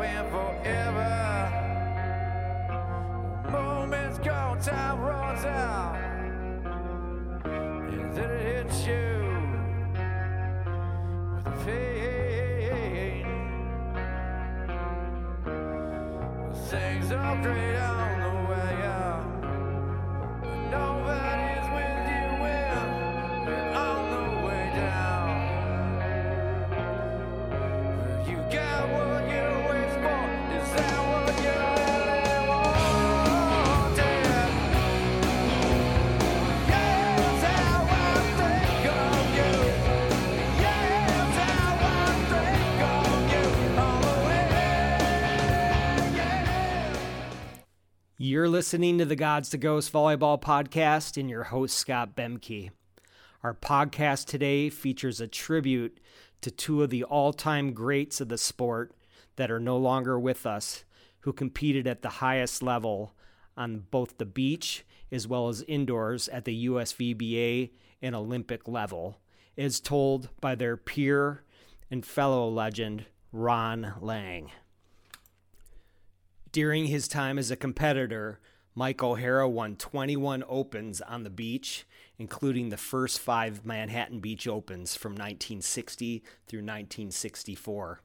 now and forever. The moment's gone, time runs out, and then it hits you with a pain. Things are great on the way up, but nobody's with you when we're on the way down. You're listening to the Gods to Ghosts Volleyball Podcast and your host, Scott Bemke. Our podcast today features a tribute to two of the all-time greats of the sport that are no longer with us, who competed at the highest level on both the beach as well as indoors at the USVBA and Olympic level, as told by their peer and fellow legend, Ron Lang. During his time as a competitor, Mike O'Hara won 21 Opens on the beach, including the first 5 Manhattan Beach Opens from 1960 through 1964.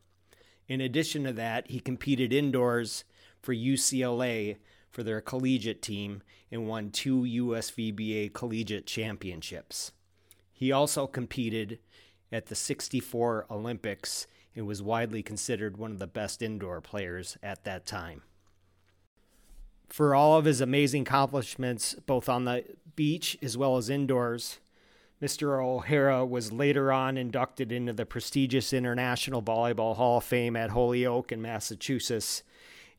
In addition to that, he competed indoors for UCLA for their collegiate team and won 2 USVBA collegiate championships. He also competed at the 64 Olympics and was widely considered one of the best indoor players at that time. For all of his amazing accomplishments, both on the beach as well as indoors, Mr. O'Hara was later on inducted into the prestigious International Volleyball Hall of Fame at Holyoke in Massachusetts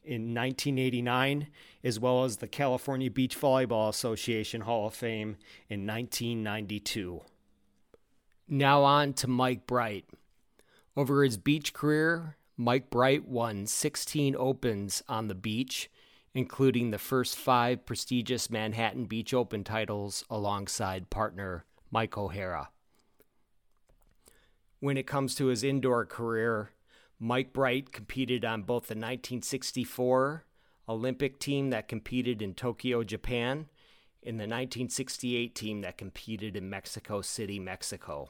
in 1989, as well as the California Beach Volleyball Association Hall of Fame in 1992. Now on to Mike Bright. Over his beach career, Mike Bright won 16 Opens on the beach, including the first 5 prestigious Manhattan Beach Open titles alongside partner Mike O'Hara. When it comes to his indoor career, Mike Bright competed on both the 1964 Olympic team that competed in Tokyo, Japan, and the 1968 team that competed in Mexico City, Mexico.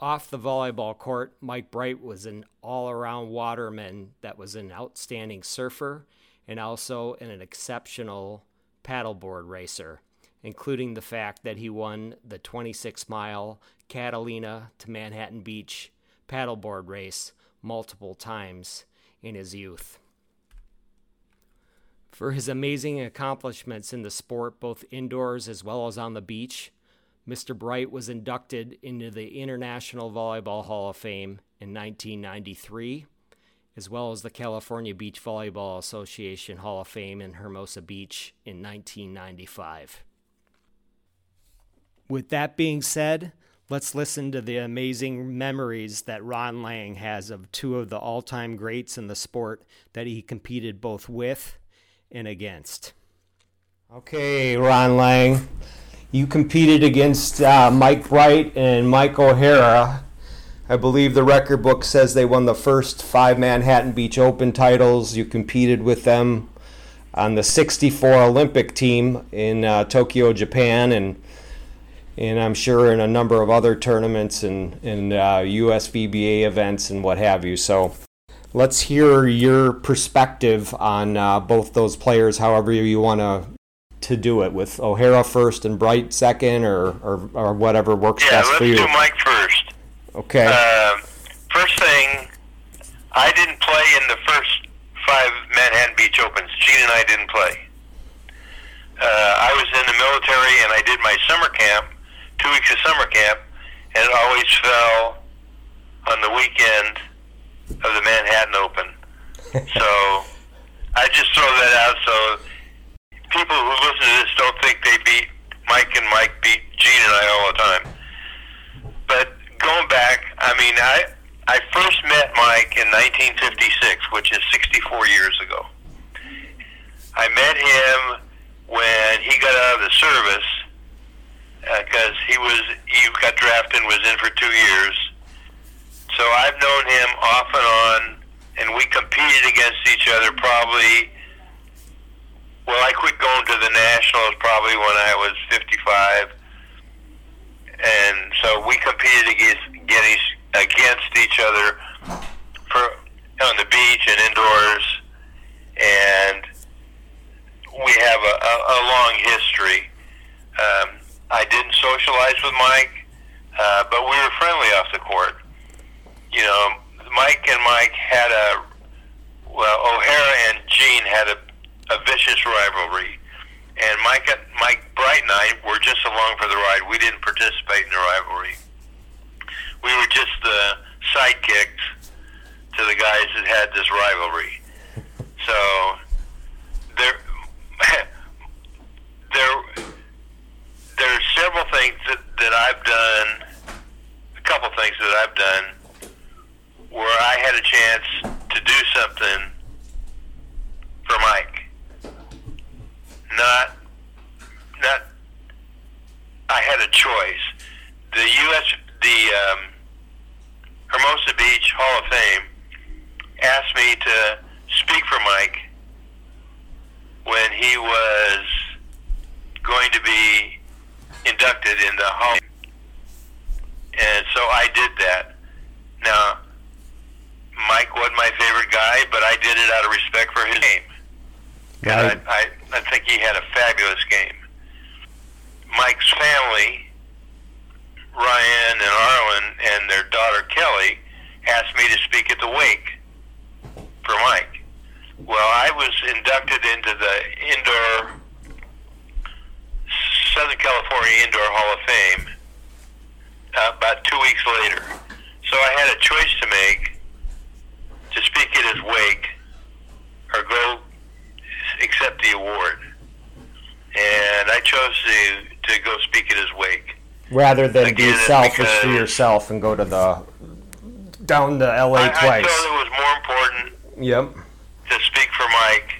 Off the volleyball court, Mike Bright was an all-around waterman that was an outstanding surfer and also an exceptional paddleboard racer, including the fact that he won the 26-mile Catalina to Manhattan Beach paddleboard race multiple times in his youth. For his amazing accomplishments in the sport, both indoors as well as on the beach, Mr. Bright was inducted into the International Volleyball Hall of Fame in 1993, as well as the California Beach Volleyball Association Hall of Fame in Hermosa Beach in 1995. With that being said, let's listen to the amazing memories that Ron Lang has of two of the all-time greats in the sport that he competed both with and against. Okay, Ron Lang, you competed against Mike Bright and Mike O'Hara. I believe the record book says they won the first 5 Manhattan Beach Open titles. You competed with them on the 64 Olympic team in Tokyo, Japan, and I'm sure in a number of other tournaments and USVBA events and what have you. So let's hear your perspective on both those players, however you want to do it, with O'Hara first and Bright second, or whatever works best for you. Yeah, let's do Mike first. Okay. First thing, I didn't play in the first 5 Manhattan Beach Opens. Gene and I didn't play. I was in the military, and I did my summer camp, 2 weeks of summer camp, and it always fell on the weekend of the Manhattan Open. So I just throw that out so people who listen to this don't think they beat Mike, and Mike beat Gene and I all the time. But going back, I mean, I first met Mike in 1956, which is 64 years ago. I met him when he got out of the service because he got drafted and was in for 2 years. So I've known him off and on, and we competed against each other probably, well, I quit going to the Nationals probably when I was 55. And so we competed against each other for on the beach and indoors, and we have a long history. I didn't socialize with Mike, but we were friendly off the court. You know, Mike and Mike had O'Hara and Gene had a vicious rivalry. And Mike Bright and I were just along for the ride. We didn't participate in the rivalry. We were just the sidekicks to the guys that had this rivalry. So there are several things that I've done, a couple things that I've done, where I had a chance to do something for Mike. Not. I had a choice. The Hermosa Beach Hall of Fame asked me to speak for Mike when he was going to be inducted in the Hall of Fame, and so I did that. Now, Mike wasn't my favorite guy, but I did it out of respect for his name. Right. And I think he had a fabulous game. Mike's family, Ryan and Arlen and their daughter Kelly, asked me to speak at the wake for Mike. Well, I was inducted into the Southern California Indoor Hall of Fame about 2 weeks later. So I had a choice to make, to speak at his wake or go accept the award, and I chose to go speak at his wake rather than be selfish to yourself and go to down to LA twice. I thought it was more important to speak for Mike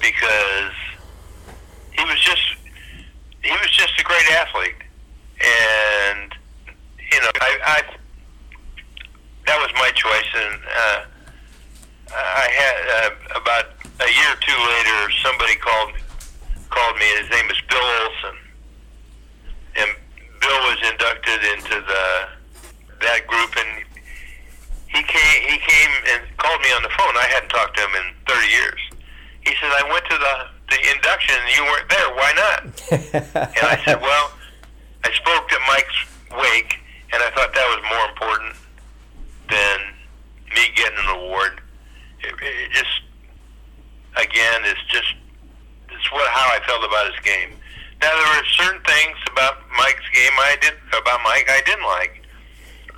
because he was just a great athlete, and you know that was my choice, and I had about a year or two later, somebody called me. His name is Bill Olson, and Bill was inducted into that group. And he came and called me on the phone. I hadn't talked to him in 30 years. He said, "I went to the induction, and you weren't there. Why not?" And I said, "Well, I spoke at Mike's wake, and I thought that was more important than me getting an award. It just." Again, it's how I felt about his game. Now there were certain things about Mike's game I didn't like.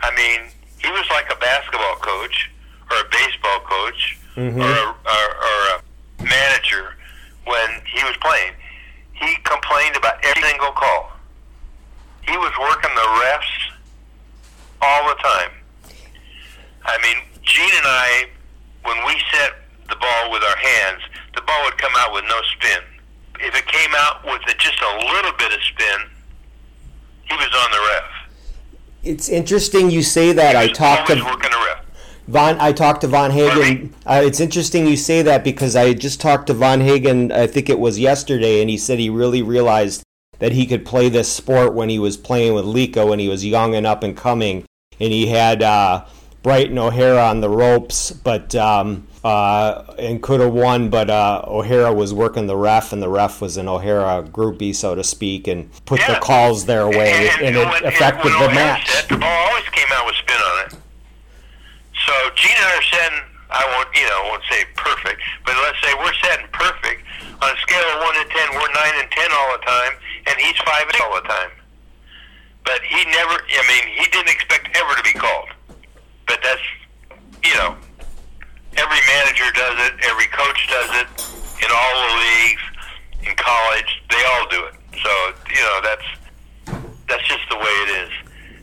I mean, he was like a basketball coach or a baseball coach or a manager when he was playing. He complained about every single call. He was working the refs all the time. I mean, Gene and I, when we set the ball with our hands, the ball would come out with no spin. If it came out with just a little bit of spin, he was on the ref. It's interesting you say that. I talked to Von Hagen. It's interesting you say that because I just talked to Von Hagen, I think it was yesterday, and he said he really realized that he could play this sport when he was playing with Lico and he was young and up and coming, and he had Bright and O'Hara on the ropes, but and could have won, but O'Hara was working the ref, and the ref was an O'Hara groupie, so to speak, and put the calls their way, and it affected the match. The ball always came out with spin on it. So Gene and I are setting, I won't say perfect, but let's say we're setting perfect. On a scale of 1 to 10, we're 9 and 10 all the time, and he's 5 and 6 all the time. But he never, he didn't expect ever to be called. But that's, every manager does it, every coach does it, in all the leagues, in college, they all do it. So, that's just the way it is.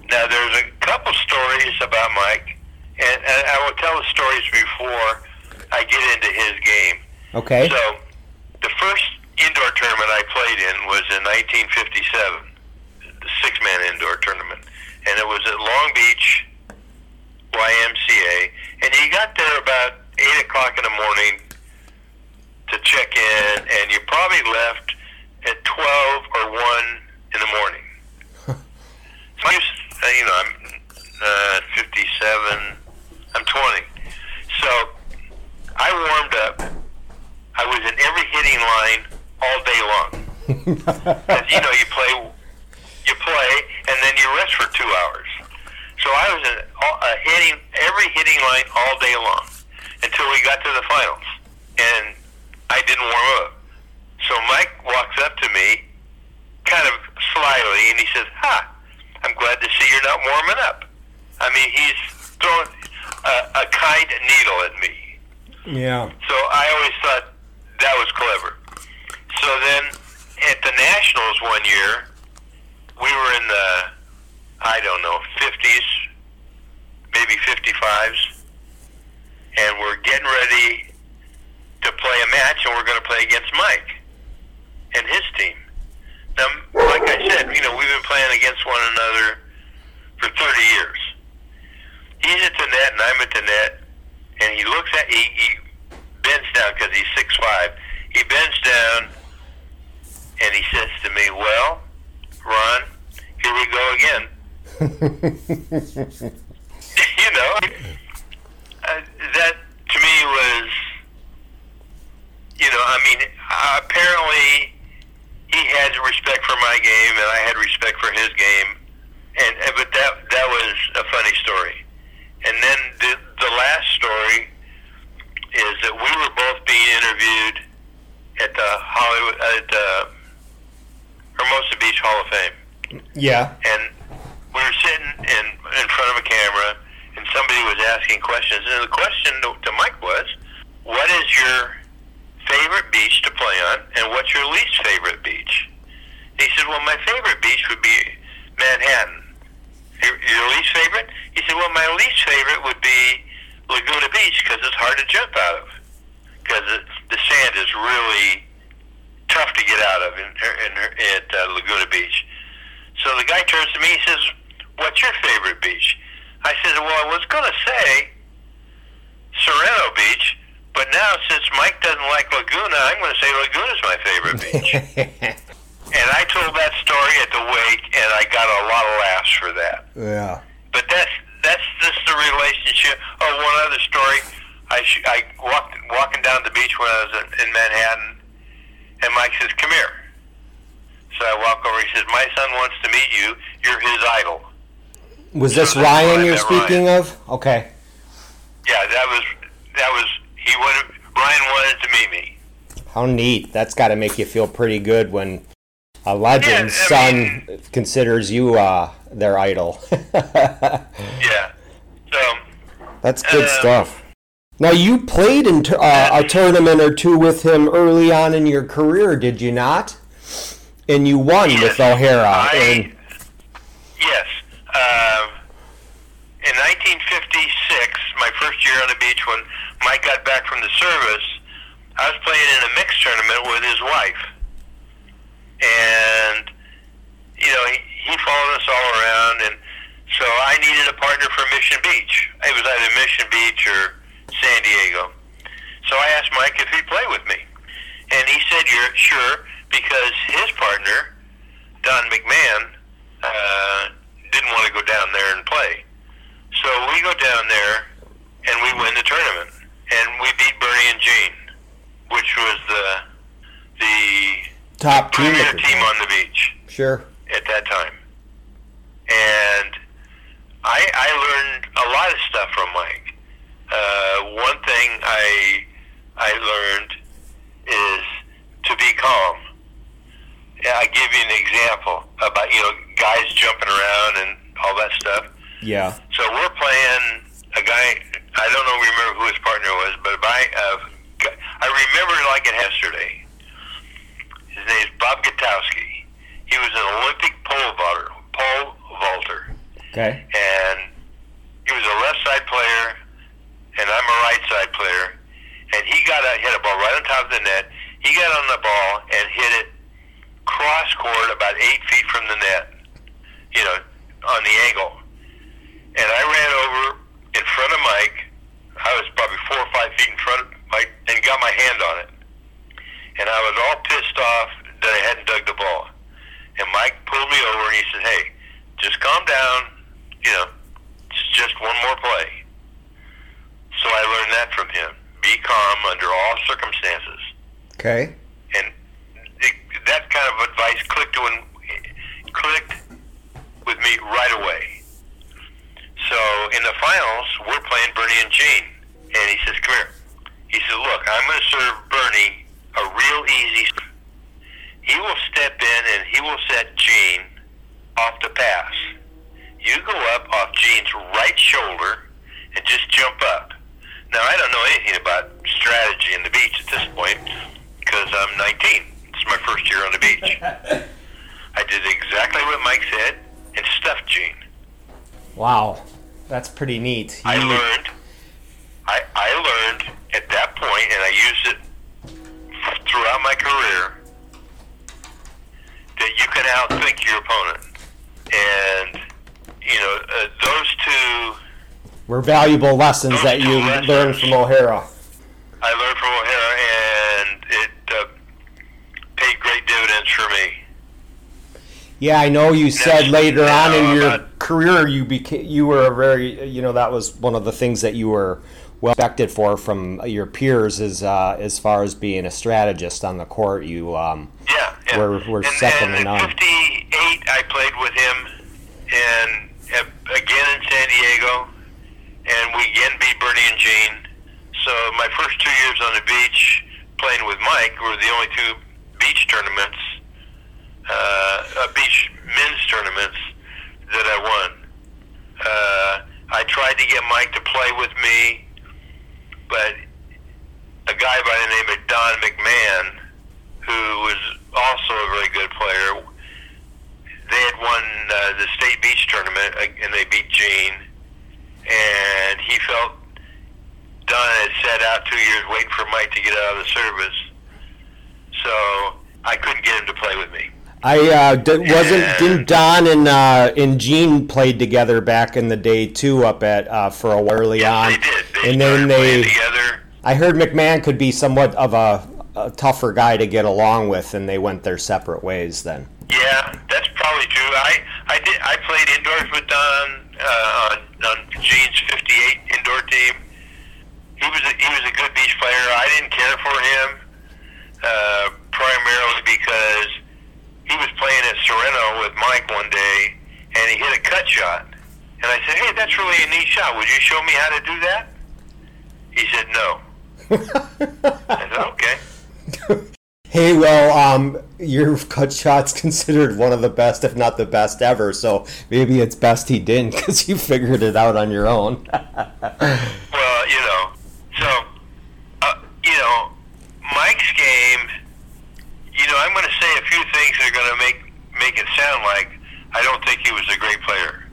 Now, there's a couple stories about Mike, and I will tell the stories before I get into his game. Okay. So, the first indoor tournament I played in was in 1957, the six-man indoor tournament, and it was at Long Beach YMCA, and he got there about morning. So I warmed up. I was in every hitting line all day long. As you know, you play, and then you rest for 2 hours. So I was in every hitting line all day long until we got to the finals, and I didn't warm up. So Mike walks up to me, kind of slyly, and he says, I'm glad to see you're not warming up. I mean, he's throwing a kind needle at me. Yeah. So I always thought that was clever. So then at the Nationals one year, we were in the, 50s, maybe 55s, and we're getting ready to play a match, and we're going to play against Mike and his team. Now, like I said, you know, we've been playing against one another for 30 years. He's at the net, and I'm at the net, and he looks at, he bends down because he's 6'5". He bends down, and he says to me, well, Ron, here we go again. You know, that to me was, you know, I mean, apparently he had respect for my game, and I had respect for his game, and but that was a funny story. And then the last story is that we were both being interviewed at the Hermosa Beach Hall of Fame. Yeah. And we were sitting in front of a camera, and somebody was asking questions. And the question to Mike was, what is your favorite beach to play on, and what's your least favorite beach? And he said, well, my favorite beach would be Manhattan. Your least favorite? He said, well, my least favorite would be Laguna Beach because it's hard to jump out of. Because the sand is really tough to get out of at Laguna Beach. So the guy turns to me and says, what's your favorite beach? I said, well, I was going to say Sereno Beach, but now since Mike doesn't like Laguna, I'm going to say Laguna's my favorite beach. And I told that story at the wake, and I got a lot of laughs for that. Yeah. But that's just the relationship. Oh, one other story. I walking down the beach when I was in Manhattan, and Mike says, come here. So I walk over. He says, my son wants to meet you. You're his idol. Was this Ryan you're speaking of? Okay. Yeah, that was Ryan wanted to meet me. How neat. That's got to make you feel pretty good when a legend's son considers you their idol. Yeah. So, that's good stuff. Now, you played in a tournament or two with him early on in your career, did you not? And you won with O'Hara. Yes. In 1956, my first year on the beach when Mike got back from the service, I was playing in a mixed tournament with his wife. And, you know, he followed us all around, and so I needed a partner for Mission Beach. It was either Mission Beach or San Diego. So I asked Mike if he'd play with me. And he said, sure, because his partner, Don McMahon, didn't want to go down there and play. So we go down there, and we win the tournament. And we beat Bernie and Gene, which was the top premier team on the beach. Sure. At that time. And I learned a lot of stuff from Mike. One thing I learned is to be calm. I give you an example about, you know, guys jumping around and all that stuff. Yeah. So we're playing a guy, I don't know, remember who his partner was, but I remember it like it yesterday. His name is Bob Gutowski. He was an Olympic pole vaulter. Okay. And he was a left side player, and I'm a right side player. And he hit a ball right on top of the net. He got on the ball and hit it cross court about 8 feet from the net, you know, on the angle. And I ran over in front of Mike. I was probably 4 or 5 feet in front of Mike and got my hand on it. And I was all pissed off that I hadn't dug the ball. And Mike pulled me over and he said, hey, just calm down. You know, it's just one more play. circumstances. Okay. And that kind of advice clicked with me right away. So in the finals, we're playing Bernie and Gene, and he says, "Come here." He says, "Look, I'm going to serve Bernie a real easy. He will step in and he will set Gene off the pass. You go up off Gene's right shoulder and just jump up." Now, I don't know anything about strategy in the beach at this point because I'm 19. It's my first year on the beach. I did exactly what Mike said and stuffed Gene. Wow, that's pretty neat. I learned at that point, and I used it throughout my career, that you can outthink your opponent. And, you know, those two were valuable lessons that you learned from O'Hara. I learned from O'Hara, and it paid great dividends for me. Yeah, I know you said later on in your career that was one of the things that you were well respected for from your peers, is as far as being a strategist on the court. You were second to none. In 58 I played with him, and again in San Diego, and we again beat Bernie and Gene. So my first 2 years on the beach playing with Mike were the only two beach tournaments, beach men's tournaments, that I won. I tried to get Mike to play with me, but a guy by the name of Don McMahon, who was also a very good player, they had won the state beach tournament, and they beat Gene, and he felt Don had sat out 2 years waiting for Mike to get out of the service, so I couldn't get him to play with me. Didn't Don and Gene played together back in the day too up at for a while early on? They did. They started playing together. I heard McMahon could be somewhat of a tougher guy to get along with, and they went their separate ways then. Yeah, that's probably true. I played indoors with Don on Gene's 58 indoor team. He was a good beach player. I didn't care for him primarily because he was playing at Sereno with Mike one day, and he hit a cut shot. And I said, "Hey, that's really a neat shot. Would you show me how to do that?" He said, "No." I said, "Okay." Hey, well, your cut shot's considered one of the best, if not the best ever, so maybe it's best he didn't, because you figured it out on your own. Well, you know, so, you know, Mike's game... You know, I'm going to say a few things that are going to make it sound like I don't think he was a great player.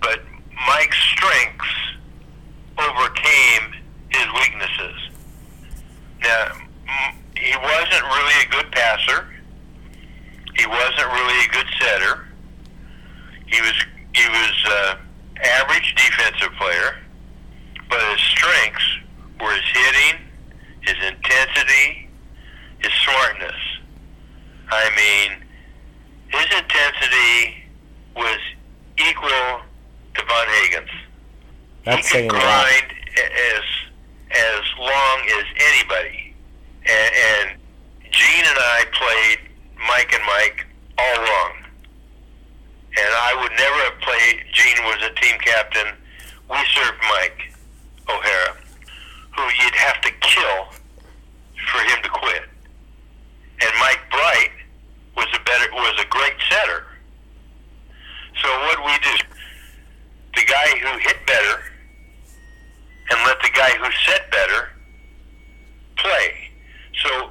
But Mike's strengths overcame his weaknesses. Now, he wasn't really a good passer. He wasn't really a good setter. He was average defensive player. But his strengths were his hitting, his intensity, his smartness. I mean, his intensity was equal to Von Hagen's. That's he could grind as long as anybody. And Gene and I played Mike and Mike all wrong. And I would never have played. Gene was a team captain. We served Mike O'Hara, who you'd have to kill for him to quit. And Mike Bright was a great setter. So what we do, the guy who hit better and let the guy who set better play. So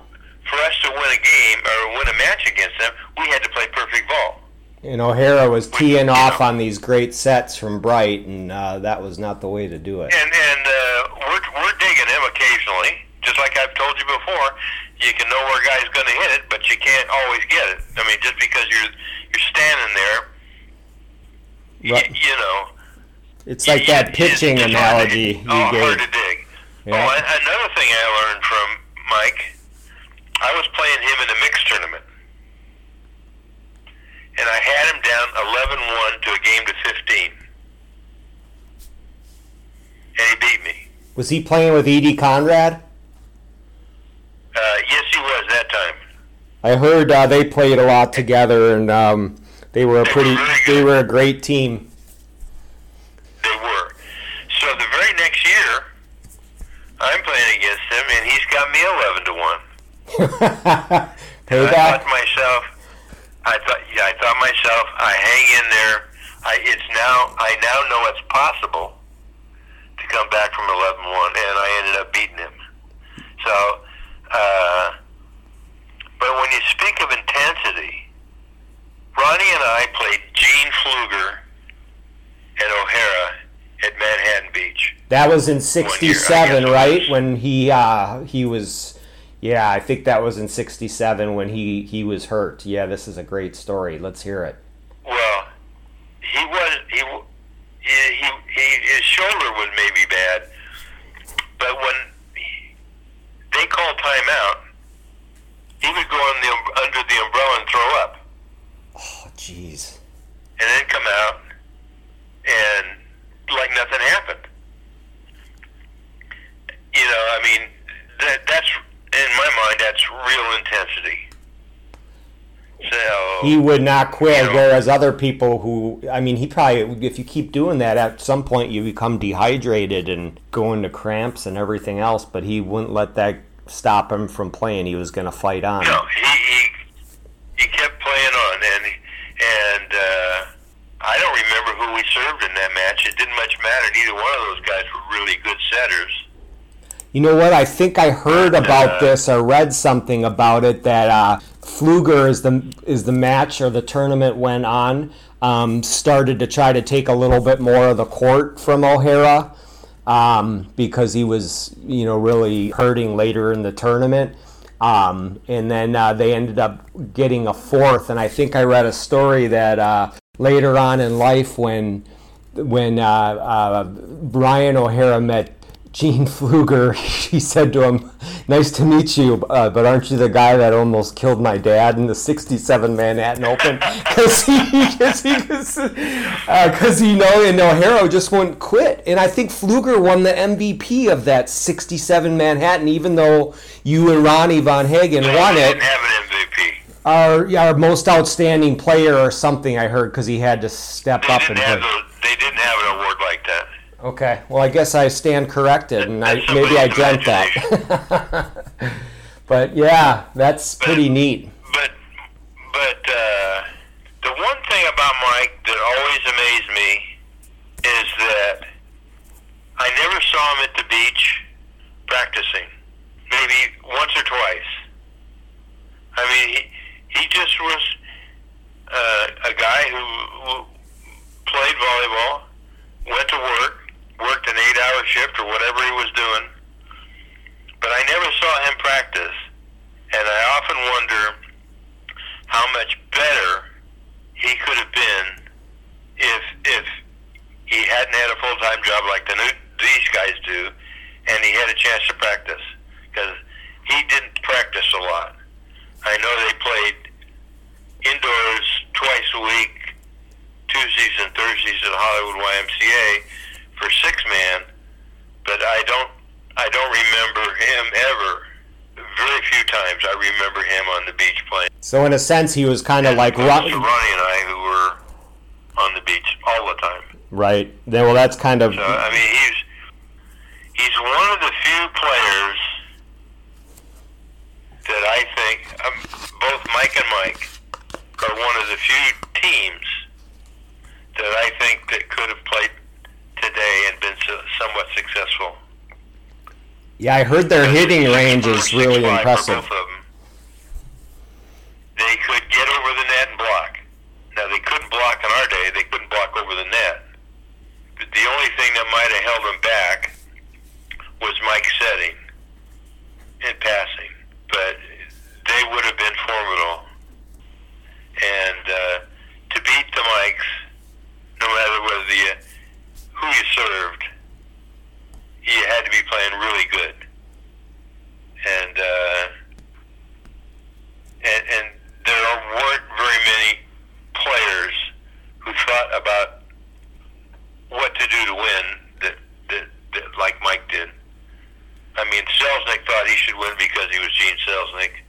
for us to win a game or win a match against them, we had to play perfect ball. And O'Hara was teeing off on these great sets from Bright, and that was not the way to do it. And we're digging him occasionally, just like I've told you before. You can know where a guy's going to hit it, but you can't always get it. I mean, just because you're standing there, right. You know. It's like that pitching analogy you gave. Hard to dig. Yeah. Oh, another thing I learned from Mike, I was playing him in a mixed tournament, and I had him down 11-1 to a game to 15, and he beat me. Was he playing with Edie Conrad? I heard they played a lot together, and they were a great team. They were. So the very next year, I'm playing against him, and he's got me 11-1. I thought to myself, I hang in there. I now know it's possible to come back from 11-1, and I ended up beating him. So, but when you speak of intensity, Ronnie and I played Gene Pfluger and O'Hara at Manhattan Beach. That was in 1967, right? When he was, yeah, I think that was in 1967 when he was hurt. Yeah, this is a great story. Let's hear it. Well, his shoulder was maybe bad, but when they called timeout, he would go under the umbrella and throw up. Oh, jeez. And then come out, and like nothing happened. You know, I mean, that's, in my mind, that's real intensity. So he would not quit, whereas other people who, I mean, he probably, if you keep doing that, at some point you become dehydrated and go into cramps and everything else, but he wouldn't let that stop him from playing. He was going to fight on. No, he kept playing on, and I don't remember who we served in that match. It didn't much matter. Neither one of those guys were really good setters. You know what? I think I heard about this or read something about it, that Pfluger is the match or the tournament went on, started to try to take a little bit more of the court from O'Hara, because he was, you know, really hurting later in the tournament. And then they ended up getting a fourth. And I think I read a story that later on in life, when Ryan O'Hara met Gene Pfluger, he said to him, "Nice to meet you, but aren't you the guy that almost killed my dad in the 1967 Manhattan Open?" Because and O'Hara just wouldn't quit. And I think Pfluger won the MVP of that 1967 Manhattan, even though you and Ronnie Von Hagen won it. Didn't have an MVP. Our most outstanding player or something, I heard, because he had to step up and hit. They didn't have an award like that. Okay, well, I guess I stand corrected, and maybe I dreamt that. But yeah, that's pretty neat. But the one thing about Mike that always amazed me is that I never saw him at the beach practicing, maybe once or twice. I mean, he just was a guy who played volleyball, went to worked an 8-hour shift or whatever he was doing, but I never saw him practice, and I often wonder how much better he could have been if he hadn't had a full-time job like these guys do, and he had a chance to practice, because he didn't practice a lot. I know they played indoors twice a week, Tuesdays and Thursdays at Hollywood YMCA for 6-man, but I don't remember him ever. Very few times I remember him on the beach playing. So in a sense, he was kind of like Ronnie and I, who were on the beach all the time. Right. Yeah, well, that's kind of. So, I mean, he's one of the few players that I think both Mike and Mike are one of the few teams that I think that could have played today and been somewhat successful. Yeah, I heard their hitting range is really impressive. Both of them. They could get over the net and block. Now, they couldn't block in our day. They couldn't block over the net. But the only thing that might have held them back was Mike setting and passing. But they would have been formidable. And to beat the Mikes, no matter whether who you served, you had to be playing really good, and there weren't very many players who thought about what to do to win that like Mike did. I mean, Selznick thought he should win because he was Gene Selznick.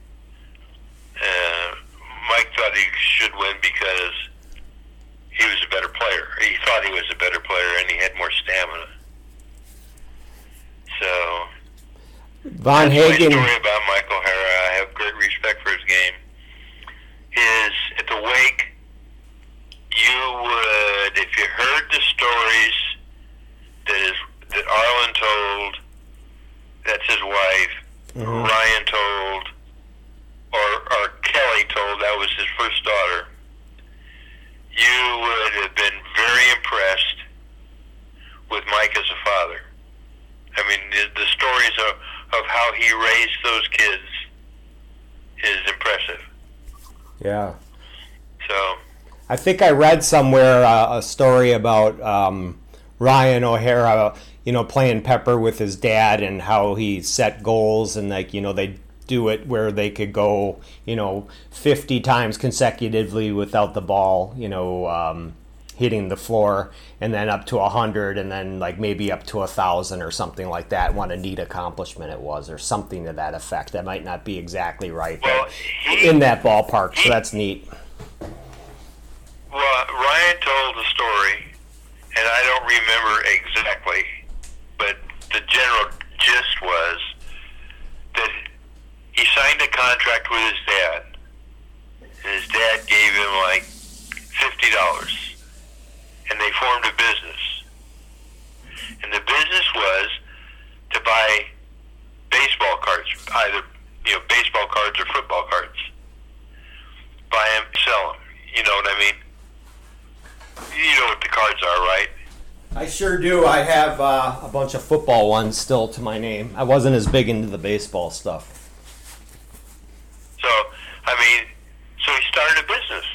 Von Hagen. That's my story about Mike O'Hara. I have great respect for his game. Is at the wake, you would, if you heard the stories that Arlen told, that's his wife, mm-hmm. Ryan told, or Kelly told, that was his first daughter, you would have been very impressed with Mike as a father. I mean, the stories of how he raised those kids is impressive. Yeah. So, I think I read somewhere a story about Ryan O'Hara, playing pepper with his dad and how he set goals and they do it where they could go, 50 times consecutively without the ball, hitting the floor, and then up to 100, and then maybe up to 1,000 or something like that. What a neat accomplishment it was, or something to that effect. That might not be exactly right, well, but in that ballpark, so that's neat. Well, Ryan told the story, and I don't remember exactly, but the general gist was that he signed a contract with his dad, and his dad gave him $50. And they formed a business. And the business was to buy baseball cards, either baseball cards or football cards. Buy them, sell them. You know what I mean? You know what the cards are, right? I sure do. I have a bunch of football ones still to my name. I wasn't as big into the baseball stuff. So he started a business.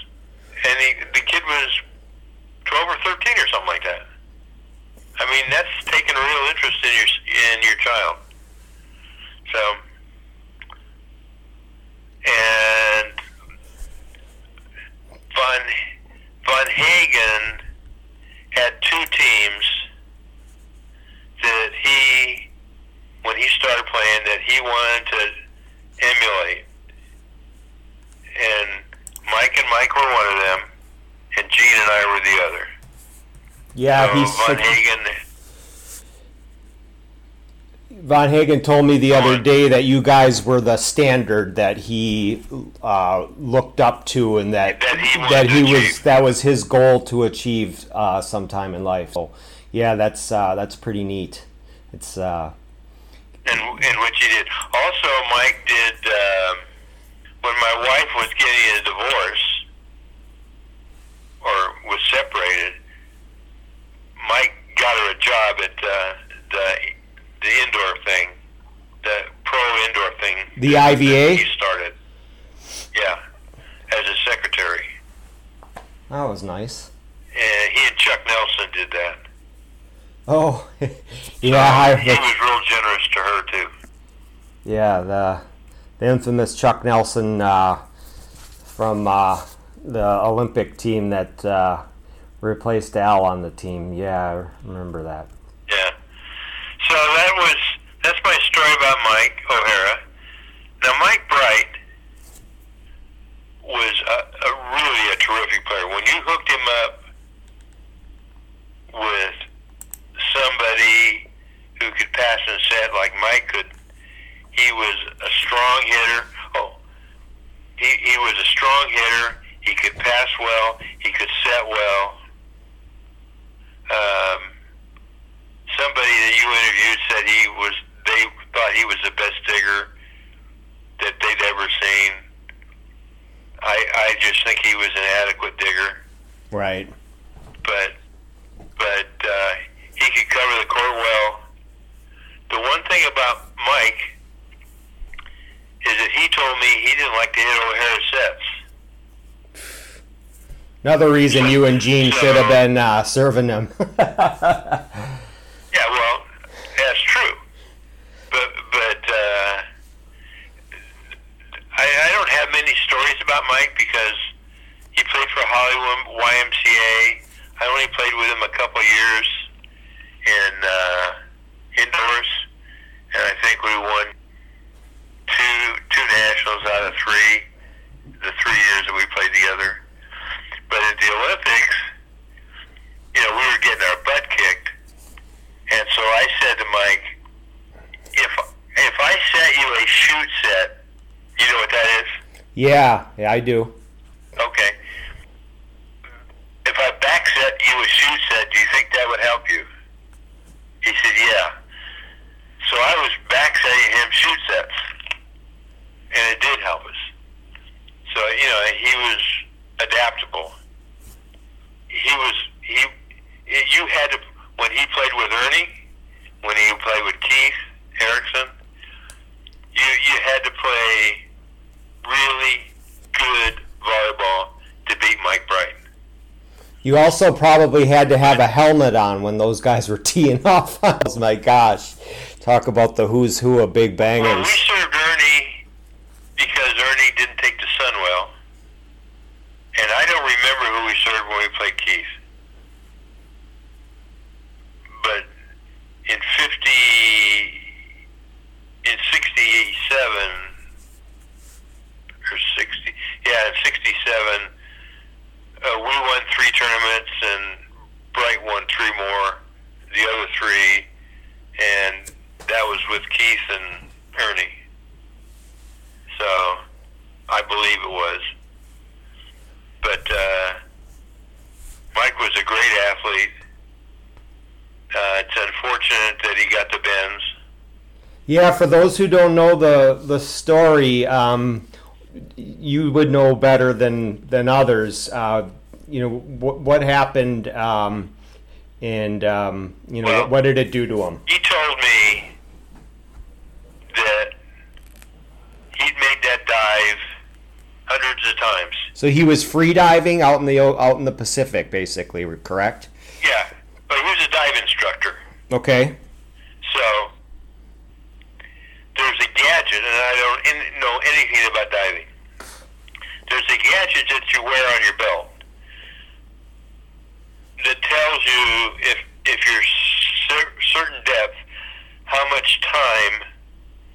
And the kid was 12 or 13 or something like that. That's taking a real interest in your child. So, and Von Hagen had two teams that he, when he started playing, that he wanted to emulate. And Mike were one of them. And Gene and I were the other. Yeah, Von Hagen told me the other day that you guys were the standard that he looked up to, and that was his goal to achieve sometime in life. So, yeah, that's pretty neat. It's and which he did. Also, Mike did when my wife was getting a divorce, or was separated, Mike got her a job at the indoor thing, the pro indoor thing. The IVA? He started, yeah, as a secretary. That was nice. And he and Chuck Nelson did that. Oh, yeah. He was real generous to her, too. Yeah, the infamous Chuck Nelson from... the Olympic team that replaced Al on the team. Yeah, I remember that. Yeah. So that's my story about Mike O'Hara. Now, Mike Bright was really a terrific player. When you hooked him up with somebody who could pass and set like Mike could, he was a strong hitter. Oh, he was a strong hitter. He could pass well. He could set well. Somebody that you interviewed said they thought he was the best digger that they'd ever seen. I just think he was an adequate digger. Right. But he could cover the court well. The one thing about Mike is that he told me he didn't like to hit O'Hara sets. Another reason you and Gene should have been serving him. Yeah, well, that's true. But I don't have many stories about Mike because he played for Hollywood YMCA. I only played with him a couple years indoors, and I think we won two nationals out of three, the 3 years that we played together. But at the Olympics, we were getting our butt kicked. And so I said to Mike, if I Yeah, I do. Okay. If I back set you as you said, do you think that would help you? He said, yeah. So I was back setting him shoot sets, and it did help us. So, you know, he was adaptable. You had to, when he played with Ernie, when he played with Keith Erickson, you had to play really good volleyball to beat Mike Bright. You also probably had to have a helmet on when those guys were teeing off. Oh my gosh. Talk about the who's who of big bangers. Well, we served Ernie because Ernie didn't take the sun well. And I don't remember who we served when we played Keith. But in 67 or 60, yeah, in 67, we won 3 tournaments, and Bright won 3 more, the other 3, and that was with Keith and Ernie. So, I believe it was. But Mike was a great athlete. It's unfortunate that he got the bends. Yeah, for those who don't know the story, you would know better than others. You know what happened, and you know, well, what did it do to him? He told me that he'd made that dive hundreds of times. So he was free diving out in the Pacific, basically, correct? Yeah, but he was a dive instructor. Okay. So there's a gadget, and I don't know anything about diving. There's a gadget that you wear on your belt that tells you if you're certain depth, how much time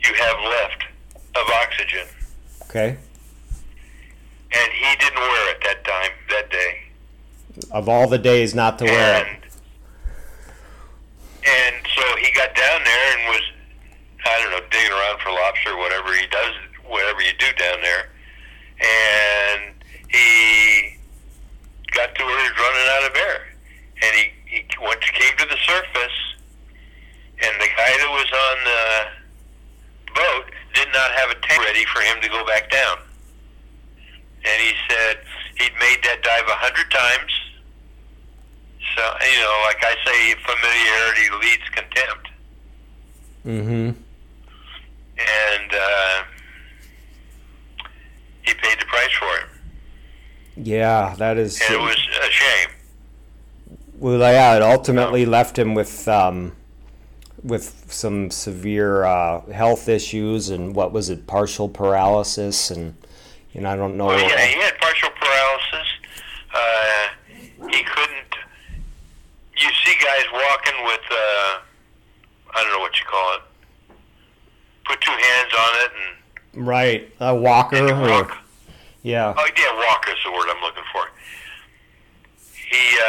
you have left of oxygen. Okay. And he didn't wear it that day. Of all the days not to wear it. And so he got down there and was, I don't know, digging around for lobster, whatever he does, whatever you do down there. And he got to where he was running out of air. And he once came to the surface, and the guy that was on the boat did not have a tank ready for him to go back down. And he said he'd made that dive 100 times. So, you know, like I say, familiarity leads contempt. Mm-hmm. And he paid the price for it. Yeah, that is. And it was a shame. Well, yeah, it ultimately left him with some severe health issues, and what was it, partial paralysis, and you know, I don't know. Well, yeah, he had partial paralysis. He couldn't. You see guys walking with I don't know what you call it. Put 2 hands on it and. Right, a walker. Yeah. Oh, yeah, walker is the word I'm looking for. He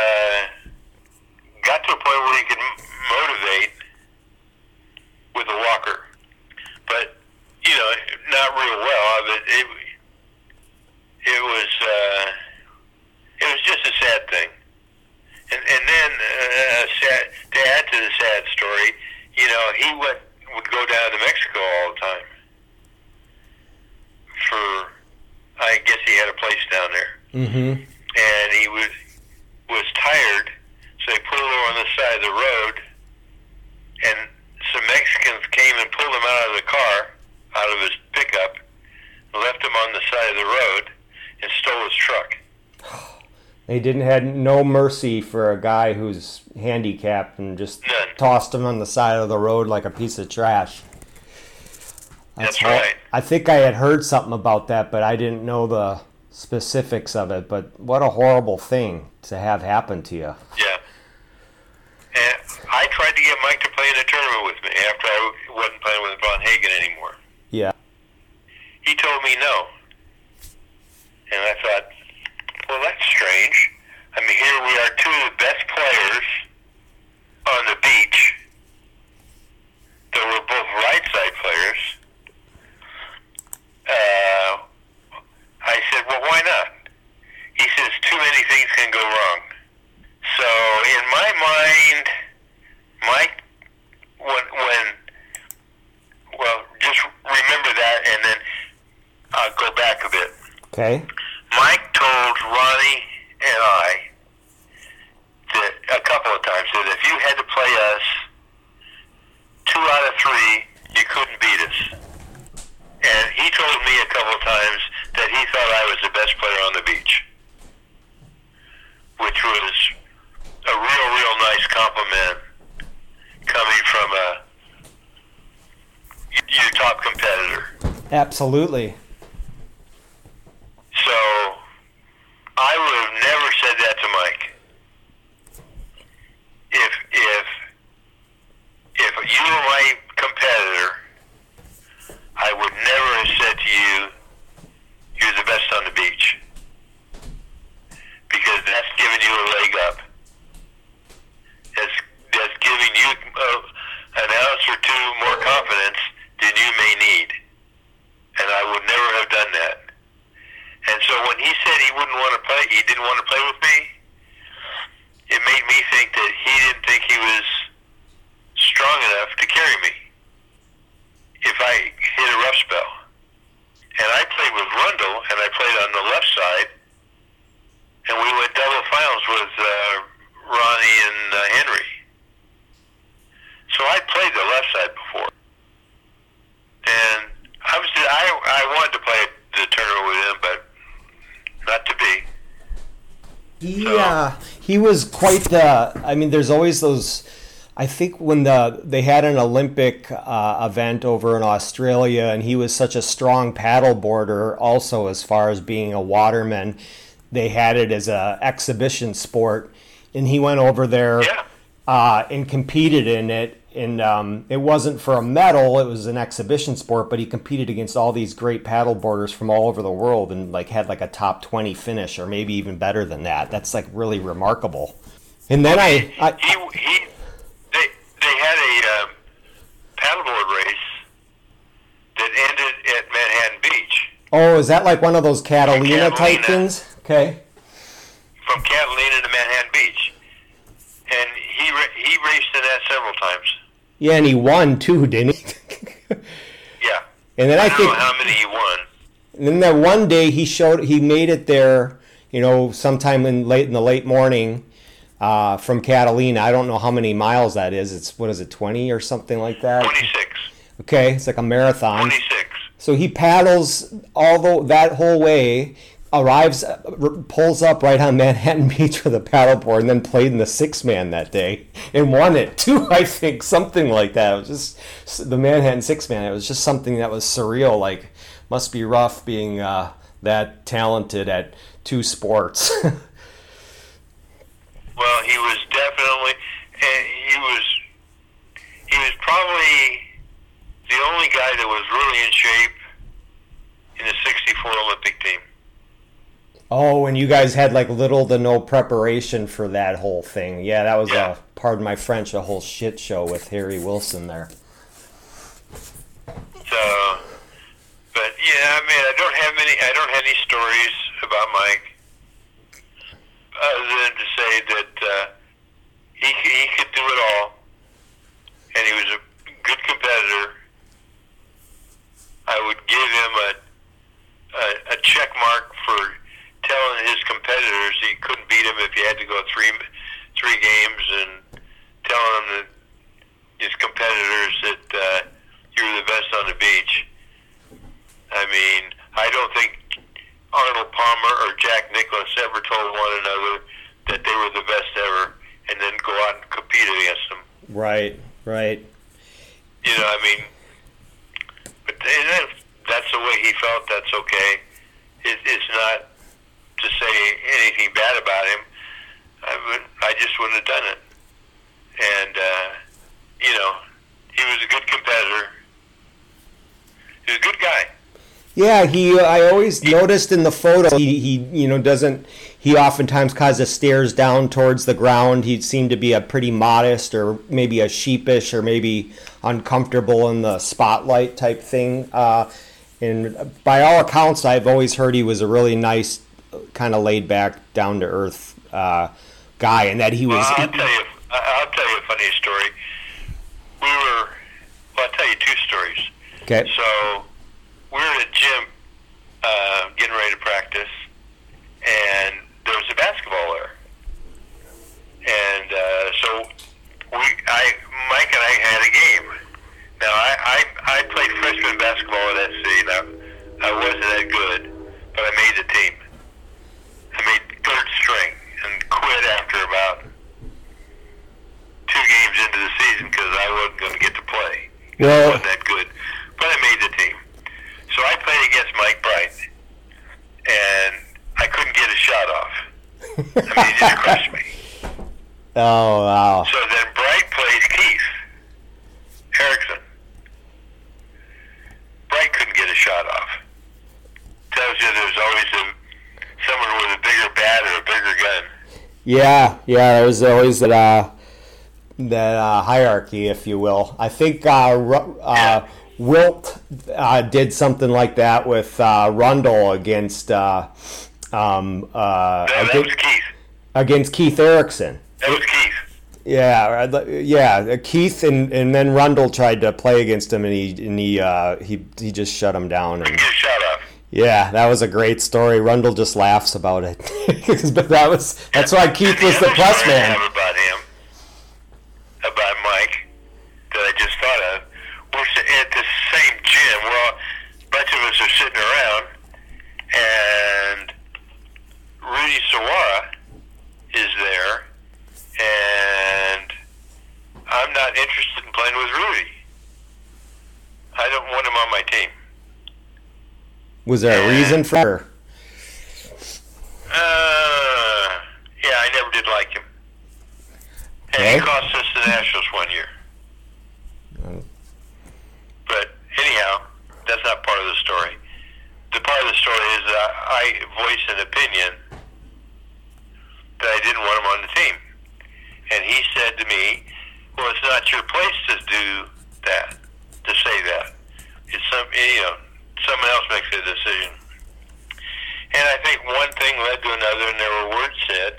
got to a point where he could motivate with a walker, but you know, not real well. But it was just a sad thing, and then sad, to add to the sad story, you know, he would go down to Mexico all the time. For, I guess he had a place down there. Mm-hmm. And he was tired, so he put a little on the side of the road, and some Mexicans came and pulled him out of the car, out of his pickup, left him on the side of the road, and stole his truck. They had no mercy for a guy who's handicapped and just tossed him on the side of the road like a piece of trash. That's right. I think I had heard something about that, but I didn't know the specifics of it. But what a horrible thing to have happen to you. Yeah. And I tried to get Mike to play in a tournament with me after I wasn't playing with Von Hagen anymore. Yeah. He told me no. And I thought, well, that's strange. I mean, here we are, 2 of the best players on the beach that were both right-side players. Okay. Mike told Ronnie and I that a couple of times that if you had to play us 2 out of 3, you couldn't beat us. And he told me a couple of times that he thought I was the best player on the beach, which was a real, real nice compliment coming from your top competitor. Absolutely. So I would have never said that to Mike. If you were my competitor, I would never have said to you, "You're the best on the beach," because that's giving you a leg up. That's giving you an ounce or two more confidence than you may need, and I would never have done that. And so when he said he wouldn't want to play, he didn't want to play with me, it made me think that he didn't think he was strong enough to carry me if I hit a rough spell. And I played with Rundle, and I played on the left side, and we went double finals with Ronnie and Henry. So I played the left side before. And I wanted to play the tournament with him, but not to be. Yeah, he was quite the... I mean, there's always those... I think when they had an Olympic event over in Australia, and he was such a strong paddle boarder also as far as being a waterman, they had it as an exhibition sport, and he went over there and competed in it. And it wasn't for a medal, it was an exhibition sport, but he competed against all these great paddle boarders from all over the world and had a top 20 finish or maybe even better than that. That's really remarkable. And then they had a paddleboard race that ended at Manhattan Beach. Oh, is that one of those Catalina type things? Okay. From Catalina to Manhattan Beach. And he raced in that several times. Yeah, and he won too, didn't he? Yeah. And then I think don't know how many he won. And then that one day he made it there, sometime in the late morning from Catalina. I don't know how many miles that is. It's 20 or something like that? 26. Okay, it's like a marathon. 26. So he paddles that whole way, arrives, pulls up right on Manhattan Beach with a paddleboard, and then played in the 6-man that day and won it too, I think, something like that. It was just the Manhattan 6-man. It was just something that was surreal, must be rough being that talented at 2 sports. Well, he was definitely, he was probably the only guy that was really in shape in the 64 Olympic team. Oh, and you guys had little to no preparation for that whole thing. Yeah, that was pardon my French, a whole shit show with Harry Wilson there. So, but yeah, I don't have any stories about Mike, other than to say that he could do it all, and he was a good competitor. I would give him a check mark for telling his competitors he couldn't beat him if he had to go three games, and telling him that his competitors that you were the best on the beach. I mean, I don't think Arnold Palmer or Jack Nicklaus ever told one another that they were the best ever and then go out and compete against them. Right. But that's the way he felt. That's okay. It's not to say anything bad about him. I just wouldn't have done it. And he was a good competitor. He was a good guy. Yeah, I always noticed in the photo he oftentimes causes stares down towards the ground. He seemed to be a pretty modest or maybe a sheepish or maybe uncomfortable in the spotlight type thing. And by all accounts, I've always heard he was a really nice, kind of laid back, down to earth guy, and that he was. I'll tell you a funny story. I'll tell you 2 stories. Okay. So we're at a gym getting ready to practice, and there was a basketball there. And Mike and I had a game. Now, I played freshman basketball at SC. Now, I wasn't that good, but I made the team. I made third string and quit after about 2 games into the season because I wasn't going to get to play. I wasn't that good, but I made the team. So I played against Mike Bright, and I couldn't get a shot off. I mean, he just crushed me. Oh, wow. So then Bright plays Keith Erickson. Bright couldn't get a shot off. Tells you there's always someone with a bigger bat or a bigger gun. Yeah, there's always that hierarchy, if you will. I think Wilt did something like that with Rundle against against Keith Erickson. That was Keith. Yeah. Keith and then Rundle tried to play against him, and he just shut him down. And just shut up. Yeah, that was a great story. Rundle just laughs about it. But that's why Keith was the plus man. I have about him, about Mike, that I just thought of. We're at the same gym. A bunch of us are sitting around, and Rudy Sawara is there, and I'm not interested in playing with Rudy. I don't want him on my team. Was there a reason for her? Yeah, I never did like him. And he cost us the Nationals one year. But anyhow, that's not part of the story. The part of the story is that I voiced an opinion that I didn't want him on the team. And he said to me, well, it's not your place to do that, to say that. It's someone else makes the decision. And I think one thing led to another, and there were words said.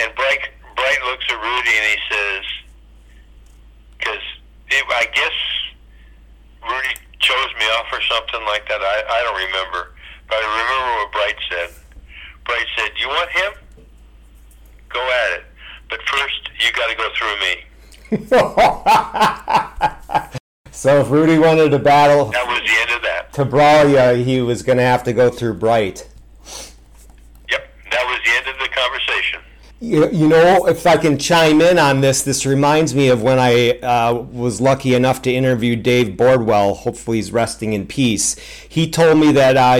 And Bright looks at Rudy and he says, because I guess Rudy chose me off or something like that. I don't remember. But I remember what Bright said. Bright said, you want him? Go at it. But first, you got to go through me. So if Rudy wanted to battle, that was the end of that. To brawl you, he was going to have to go through Bright. Yep, that was the end of the conversation. You know, if I can chime in on this, this reminds me of when I was lucky enough to interview Dave Boardwell. Hopefully he's resting in peace. He told me that I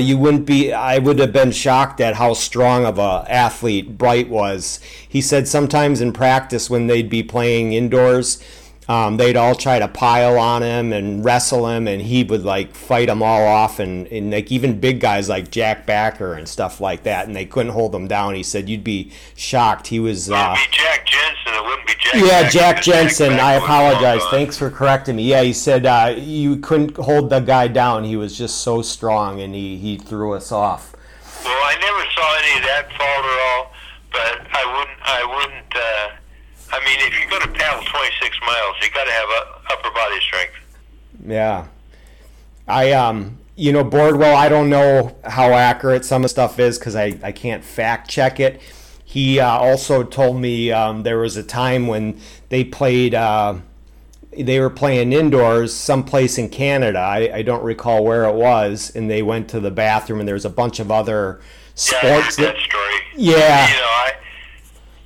would have been shocked at how strong of an athlete Bright was. He said sometimes in practice when they'd be playing indoors, they'd all try to pile on him and wrestle him, and he would like fight them all off, and like even big guys like Jack Backer and stuff like that, and they couldn't hold him down. He said you'd be shocked. He was. It'd be Jack Jensen. It wouldn't be Jack. Yeah, Jack Jensen. I apologize. Thanks for correcting me. Yeah, he said you couldn't hold the guy down. He was just so strong, and he threw us off. Well, I never saw any of that fault at all, but I wouldn't. I mean, if you're going to paddle 26 miles, you got to have upper body strength. Yeah. Boardwell, I don't know how accurate some of the stuff is because I can't fact check it. He also told me there was a time when they were playing indoors someplace in Canada. I don't recall where it was, and they went to the bathroom, and there was a bunch of other sports. Yeah, I heard that story. Yeah.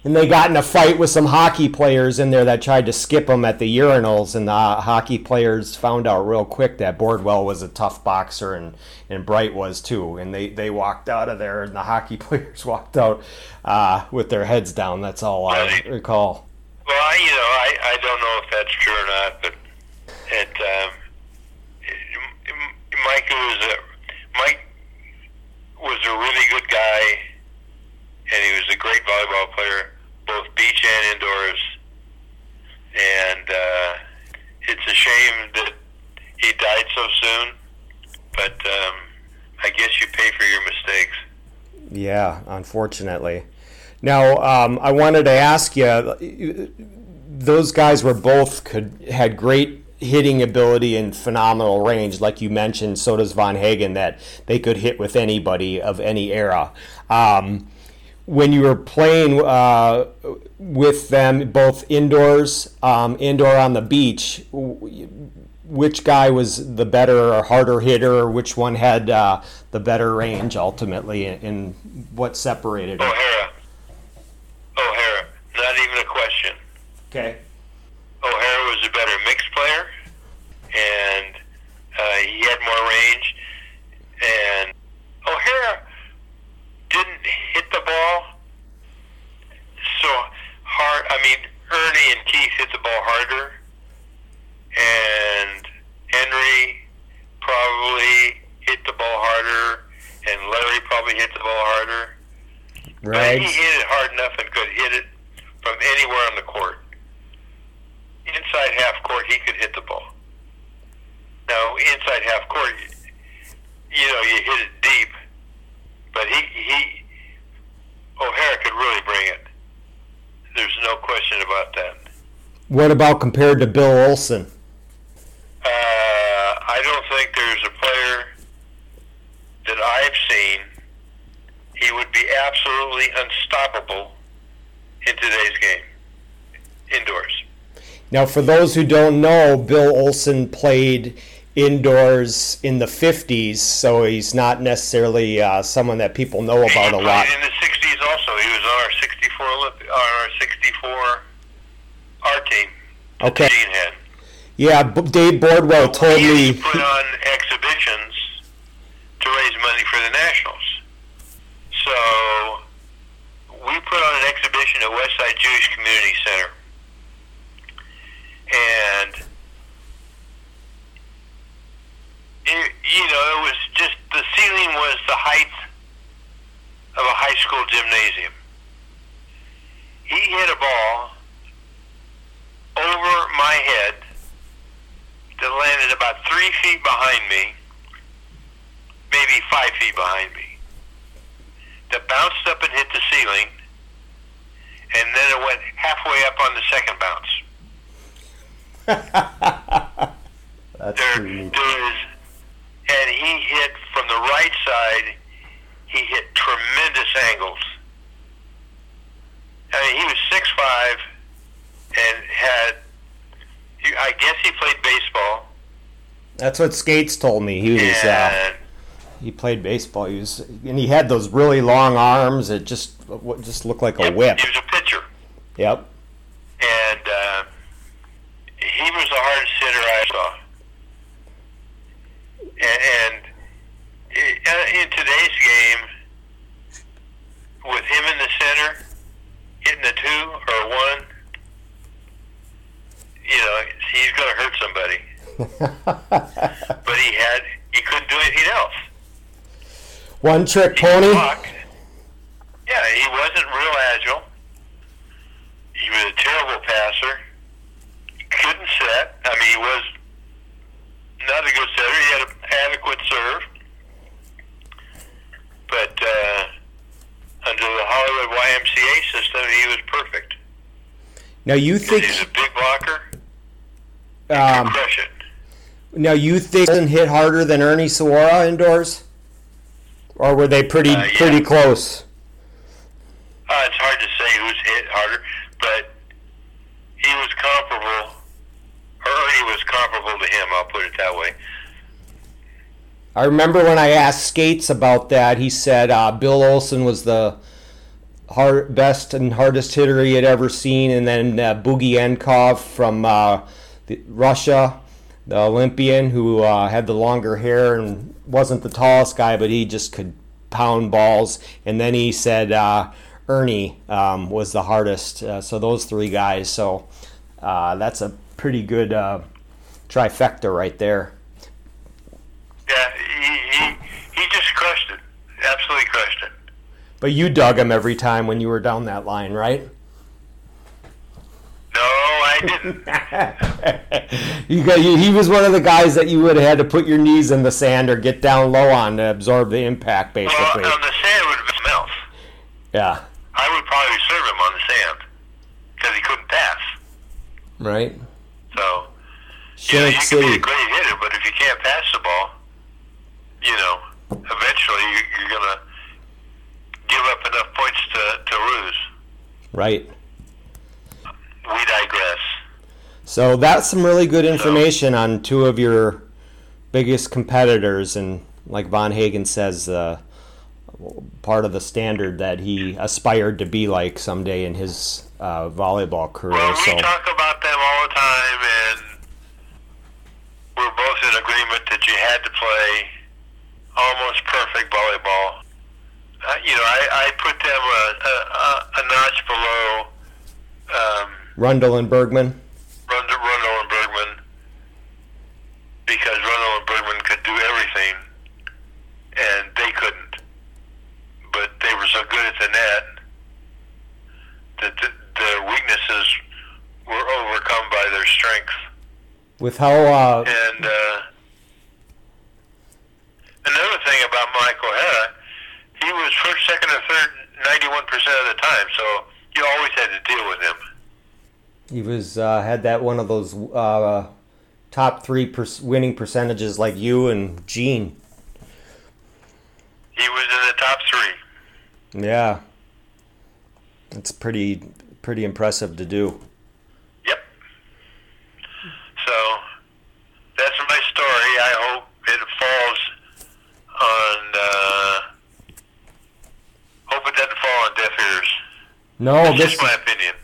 And they got in a fight with some hockey players in there that tried to skip them at the urinals, and the hockey players found out real quick that Boardwell was a tough boxer and Bright was too. And they walked out of there, and the hockey players walked out with their heads down. That's all I recall. Well, I don't know if that's true or not, but Mike was a really good guy. And he was a great volleyball player, both beach and indoors. And it's a shame that he died so soon, but I guess you pay for your mistakes. Yeah, unfortunately. Now, I wanted to ask you, those guys had great hitting ability and phenomenal range, like you mentioned. So does Von Hagen, that they could hit with anybody of any era. When you were playing with them, both indoors, indoor on the beach, which guy was the better or harder hitter, or which one had the better range ultimately, and what separated it? O'Hara, not even a question. Okay. O'Hara was a better mixed player, and he had more range. And O'Hara didn't hit the ball so hard. I mean, Ernie and Keith hit the ball harder, and Henry probably hit the ball harder, and Larry probably hit the ball harder. Right. But he hit it hard enough and could hit it from anywhere on the court. Inside half court, he could hit the ball. Now, inside half court, you know, you hit it deep. But he O'Hara could really bring it. There's no question about that. What about compared to Bill Olson? I don't think there's a player that I've seen. He would be absolutely unstoppable in today's game, indoors. Now, for those who don't know, Bill Olson played indoors in the 50s, so he's not necessarily someone that people know about a lot. In the 60s also. He was on our 64 our team. Okay. Gene had. Yeah, Dave Boardwell told me. He put on exhibitions to raise money for the Nationals. So we put on an exhibition at Westside Jewish Community Center. And, you know, it was just, the ceiling was the height of a high school gymnasium. He hit a ball over my head that landed about 3 feet behind me, maybe 5 feet behind me, that bounced up and hit the ceiling, and then it went halfway up on the second bounce. And he hit from the right side. He hit tremendous angles. I mean, he was 6'5", and had, I guess he played baseball. That's what Skates told me. He was he played baseball. He was, and he had those really long arms that just looked like a whip. He was a pitcher. Yep. And he was the hardest hitter I saw. And in today's game, with him in the center, hitting a 2 or 1, you know, he's going to hurt somebody. But he couldn't do anything else. One trick pony? Yeah, he wasn't real agile. He was a terrible passer. Couldn't set. I mean, he was not a good setter. He had an adequate serve. But under the Hollywood YMCA system, he was perfect. Now, you think he's a big blocker? Could crush it. Now, you think he hit harder than Ernie Saguaro indoors? Or were they pretty close? It's hard to say who's hit harder, but he was comparable. Ernie was comparable to him, I'll put it that way. I remember when I asked Skates about that, he said Bill Olson was the best and hardest hitter he had ever seen, and then Boogie Enkov from Russia, the Olympian, who had the longer hair and wasn't the tallest guy, but he just could pound balls. And then he said Ernie was the hardest, so those three guys. So that's a pretty good trifecta right there. Yeah, he just crushed it. Absolutely crushed it. But you dug him every time when you were down that line, right? No, I didn't. He was one of the guys that you would have had to put your knees in the sand or get down low on to absorb the impact, basically. Well, on the sand would have been his mouth. Yeah. I would probably serve him on the sand because he couldn't pass. Right. So Shank City. You can be a great hitter, but if you can't pass the ball, you know, eventually you're going to give up enough points to lose. Right. We digress. So that's some really good information on two of your biggest competitors, and like Von Hagen says, part of the standard that he aspired to be like someday in his volleyball career. Well, we talk about them all the time, and we're both in agreement that you had to play almost perfect volleyball. You know, I put them a notch below Rundle and Bergman. Rundle and Bergman, because Rundle and Bergman could do everything, and they couldn't. But they were so good at the net that their weaknesses were overcome by their strengths. With how... another thing about Mike O'Hara, he was first, second, or third 91% of the time, so you always had to deal with him. He was had that one of those top 3% winning percentages like you and Gene. He was in the top 3. Yeah, that's pretty impressive to do. Yep. So that's my story. I hope it falls on. Hope it doesn't fall on deaf ears. No, that's just my opinion.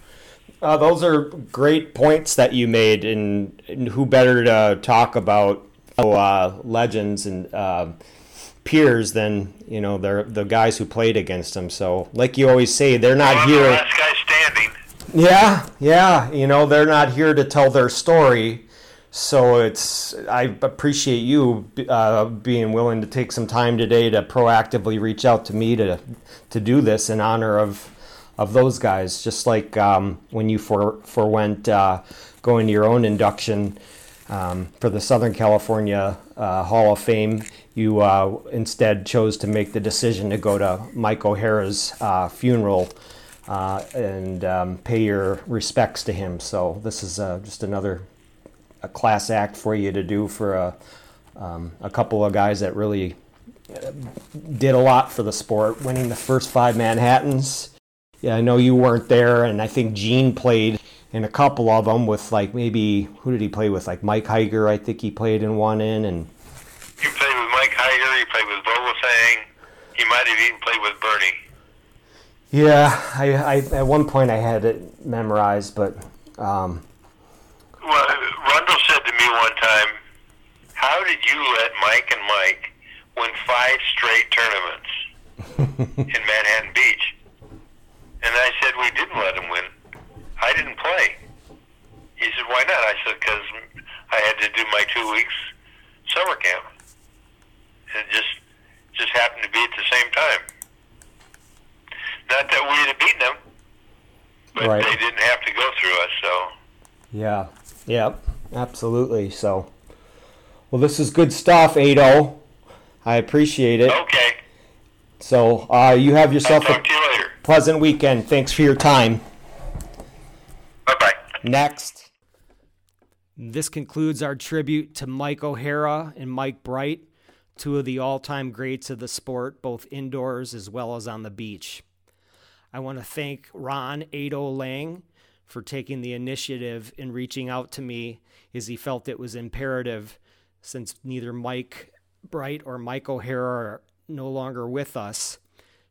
Those are great points that you made, and who better to talk about legends and peers than, you know, they're the guys who played against them. So, like you always say, they're not here. The last guy standing. Yeah. You know, they're not here to tell their story. So I appreciate you being willing to take some time today to proactively reach out to me to do this in honor of those guys, just like when you forewent going to your own induction for the Southern California Hall of Fame, you instead chose to make the decision to go to Mike O'Hara's funeral and pay your respects to him. So this is just another class act for you to do for a couple of guys that really did a lot for the sport, winning the first 5 Manhattans. Yeah, I know you weren't there, and I think Gene played in a couple of them with, like, maybe, who did he play with? Like, Mike Heiger, I think he played in one in. And he played with Mike Heiger, he played with Boglesang, he might have even played with Bernie. Yeah, I at one point I had it memorized, but... Well, Rundle said to me one time, how did you let Mike and Mike win 5 straight tournaments in Manhattan Beach? And I said, we didn't let him win. I didn't play. He said, why not? I said, because I had to do my 2 weeks summer camp. And it just happened to be at the same time. Not that we had beaten them, but right. They didn't have to go through us, so. Yeah, absolutely. So, well, this is good stuff, 8-0. I appreciate it. Okay. So, you have yourself I'll talk to you later. Pleasant weekend. Thanks for your time. Bye-bye. Next. This concludes our tribute to Mike O'Hara and Mike Bright, two of the all-time greats of the sport, both indoors as well as on the beach. I want to thank Ron 8-0 Lang for taking the initiative in reaching out to me, as he felt it was imperative since neither Mike Bright or Mike O'Hara are no longer with us,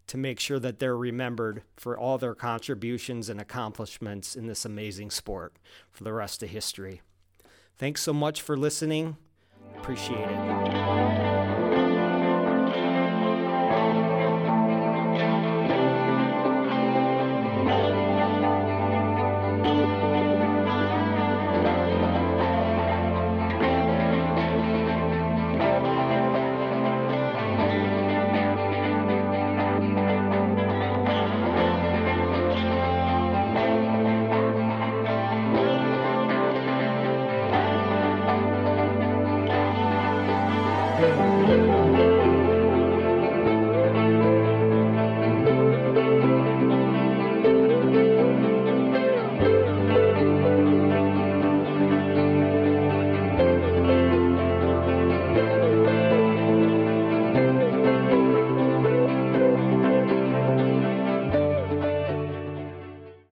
to make sure that they're remembered for all their contributions and accomplishments in this amazing sport for the rest of history. Thanks so much for listening. Appreciate it.